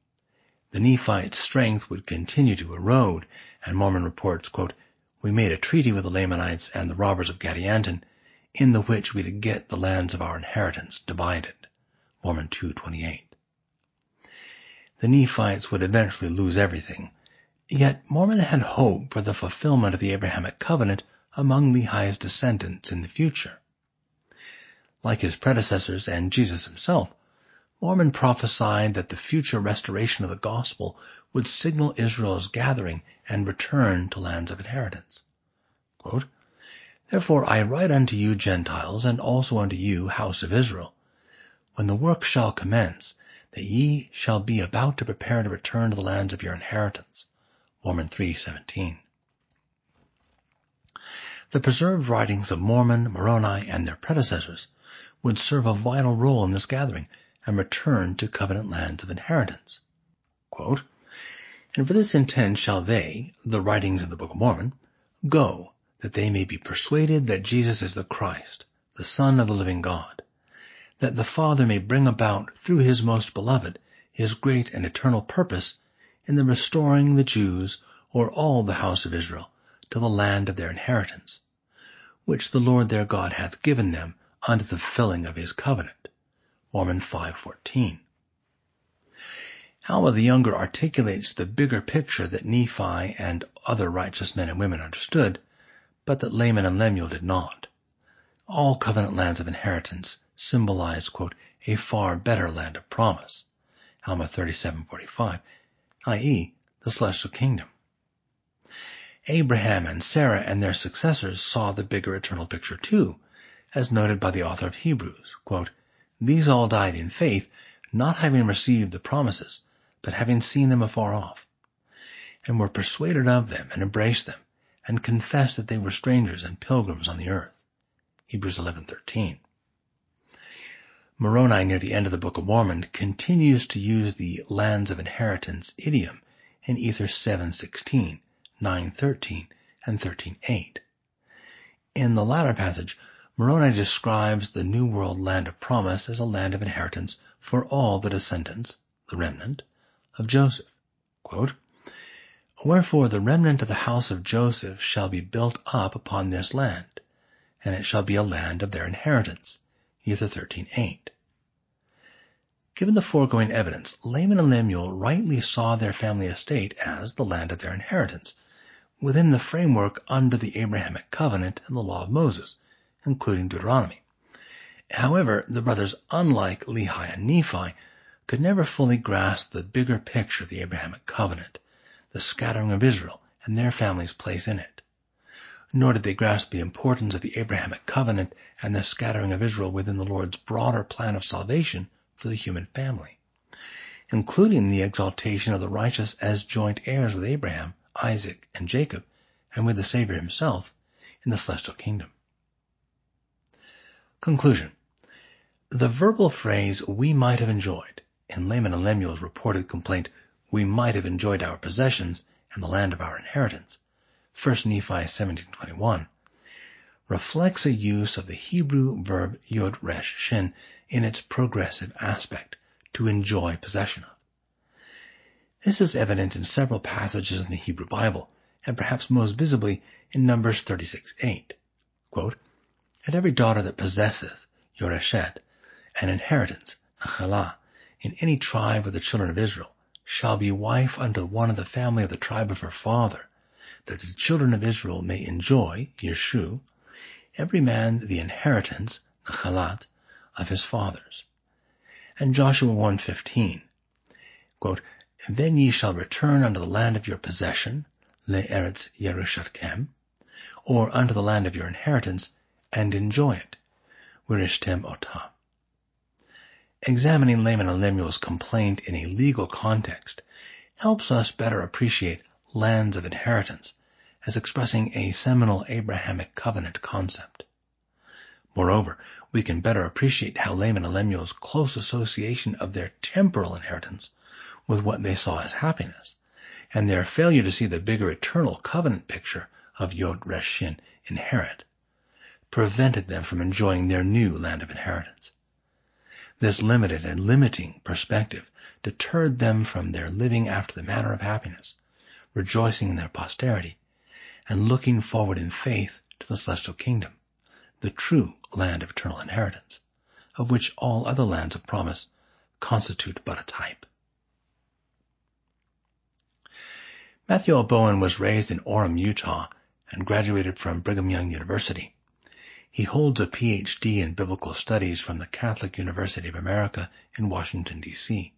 The Nephites' strength would continue to erode, and Mormon reports, quote, "We made a treaty with the Lamanites and the robbers of Gadianton, in the which we did get the lands of our inheritance divided." Mormon two twenty-eight. The Nephites would eventually lose everything, yet Mormon had hope for the fulfillment of the Abrahamic covenant among Lehi's descendants in the future. Like his predecessors and Jesus himself, Mormon prophesied that the future restoration of the gospel would signal Israel's gathering and return to lands of inheritance. Quote, "Therefore I write unto you, Gentiles, and also unto you, house of Israel, when the work shall commence, that ye shall be about to prepare to return to the lands of your inheritance." Mormon three seventeen. The preserved writings of Mormon, Moroni, and their predecessors would serve a vital role in this gathering and return to covenant lands of inheritance. Quote, "And for this intent shall they," the writings of the Book of Mormon, "go, that they may be persuaded that Jesus is the Christ, the Son of the living God, that the Father may bring about, through his most beloved, his great and eternal purpose in the restoring the Jews, or all the house of Israel, to the land of their inheritance, which the Lord their God hath given them unto the fulfilling of his covenant." Mormon five fourteen. Alma the Younger articulates the bigger picture that Nephi and other righteous men and women understood, but that Laman and Lemuel did not. All covenant lands of inheritance symbolize, quote, "a far better land of promise," Alma thirty-seven forty-five, that is, the celestial kingdom. Abraham and Sarah and their successors saw the bigger eternal picture too, as noted by the author of Hebrews, quote, "These all died in faith, not having received the promises, but having seen them afar off, and were persuaded of them, and embraced them, and confessed that they were strangers and pilgrims on the earth. Hebrews eleven thirteen. Moroni, near the end of the Book of Mormon, continues to use the lands of inheritance idiom in Ethers seven sixteen, nine thirteen, and thirteen eight. In the latter passage, Moroni describes the New World land of promise as a land of inheritance for all the descendants, the remnant, of Joseph. Quote, "Wherefore the remnant of the house of Joseph shall be built up upon this land, and it shall be a land of their inheritance." Ether thirteen eight. Given the foregoing evidence, Laman and Lemuel rightly saw their family estate as the land of their inheritance, within the framework under the Abrahamic covenant and the law of Moses, including Deuteronomy. However, the brothers, unlike Lehi and Nephi, could never fully grasp the bigger picture of the Abrahamic covenant, the scattering of Israel and their family's place in it. Nor did they grasp the importance of the Abrahamic covenant and the scattering of Israel within the Lord's broader plan of salvation for the human family, including the exaltation of the righteous as joint heirs with Abraham, Isaac, and Jacob, and with the Savior himself in the celestial kingdom. Conclusion. The verbal phrase, "we might have enjoyed," in Laman and Lemuel's reported complaint, "we might have enjoyed our possessions and the land of our inheritance," First Nephi seventeen twenty-one, reflects a use of the Hebrew verb Yod Resh Shin in its progressive aspect, to enjoy possession of. This is evident in several passages in the Hebrew Bible, and perhaps most visibly in Numbers thirty-six eight. Quote, "And every daughter that possesseth, Yoreshet, an inheritance, Nachalah, in any tribe of the children of Israel, shall be wife unto one of the family of the tribe of her father, that the children of Israel may enjoy, Yeshu, every man the inheritance, Nachalat, of his fathers." And Joshua one fifteen, quote, "Then ye shall return unto the land of your possession, Le'aretz Yerushatkem, or unto the land of your inheritance, and enjoy it, Wirishtem Ota." Examining Laman and Lemuel's complaint in a legal context helps us better appreciate lands of inheritance as expressing a seminal Abrahamic covenant concept. Moreover, we can better appreciate how Laman and Lemuel's close association of their temporal inheritance with what they saw as happiness, and their failure to see the bigger eternal covenant picture of Yod Resh Shin, inherit, prevented them from enjoying their new land of inheritance. This limited and limiting perspective deterred them from their living after the manner of happiness, rejoicing in their posterity, and looking forward in faith to the celestial kingdom, the true land of eternal inheritance, of which all other lands of promise constitute but a type. Matthew L. Bowen was raised in Orem, Utah, and graduated from Brigham Young University. He holds a P H D in Biblical Studies from the Catholic University of America in Washington, D C,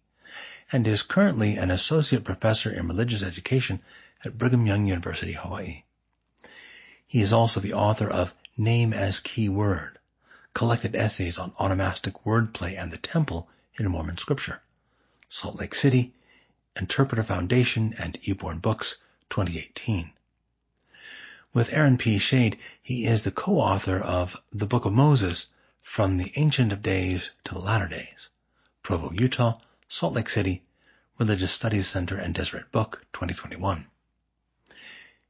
and is currently an associate professor in religious education at Brigham Young University, Hawaii. He is also the author of Name as Key Word, collected essays on onomastic wordplay and the temple in Mormon scripture, Salt Lake City, Interpreter Foundation, and Eborn Books, twenty eighteen. With Aaron P. Shade, he is the co-author of The Book of Moses, From the Ancient of Days to the Latter Days, Provo, Utah, Salt Lake City, Religious Studies Center and Deseret Book, twenty twenty-one.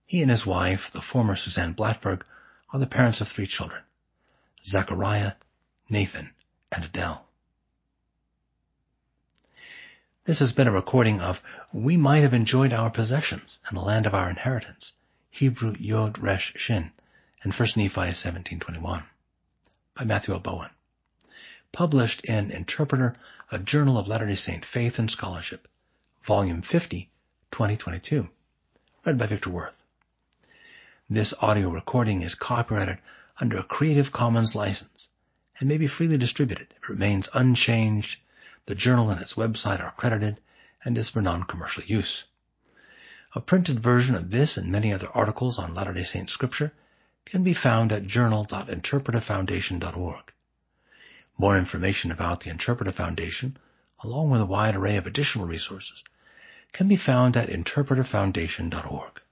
He and his wife, the former Suzanne Blatberg, are the parents of three children, Zachariah, Nathan, and Adele. This has been a recording of "We Might Have Enjoyed Our Possessions and the Land of Our Inheritance," Hebrew Yod Resh Shin, and First Nephi seventeen twenty-one, by Matthew L. Bowen. Published in Interpreter, a Journal of Latter-day Saint Faith and Scholarship, Volume fifty, twenty twenty-two, read by Victor Worth. This audio recording is copyrighted under a Creative Commons license and may be freely distributed. It remains unchanged. The journal and its website are credited and is for non-commercial use. A printed version of this and many other articles on Latter-day Saint scripture can be found at journal dot interpreter foundation dot org. More information about the Interpreter Foundation, along with a wide array of additional resources, can be found at interpreter foundation dot org.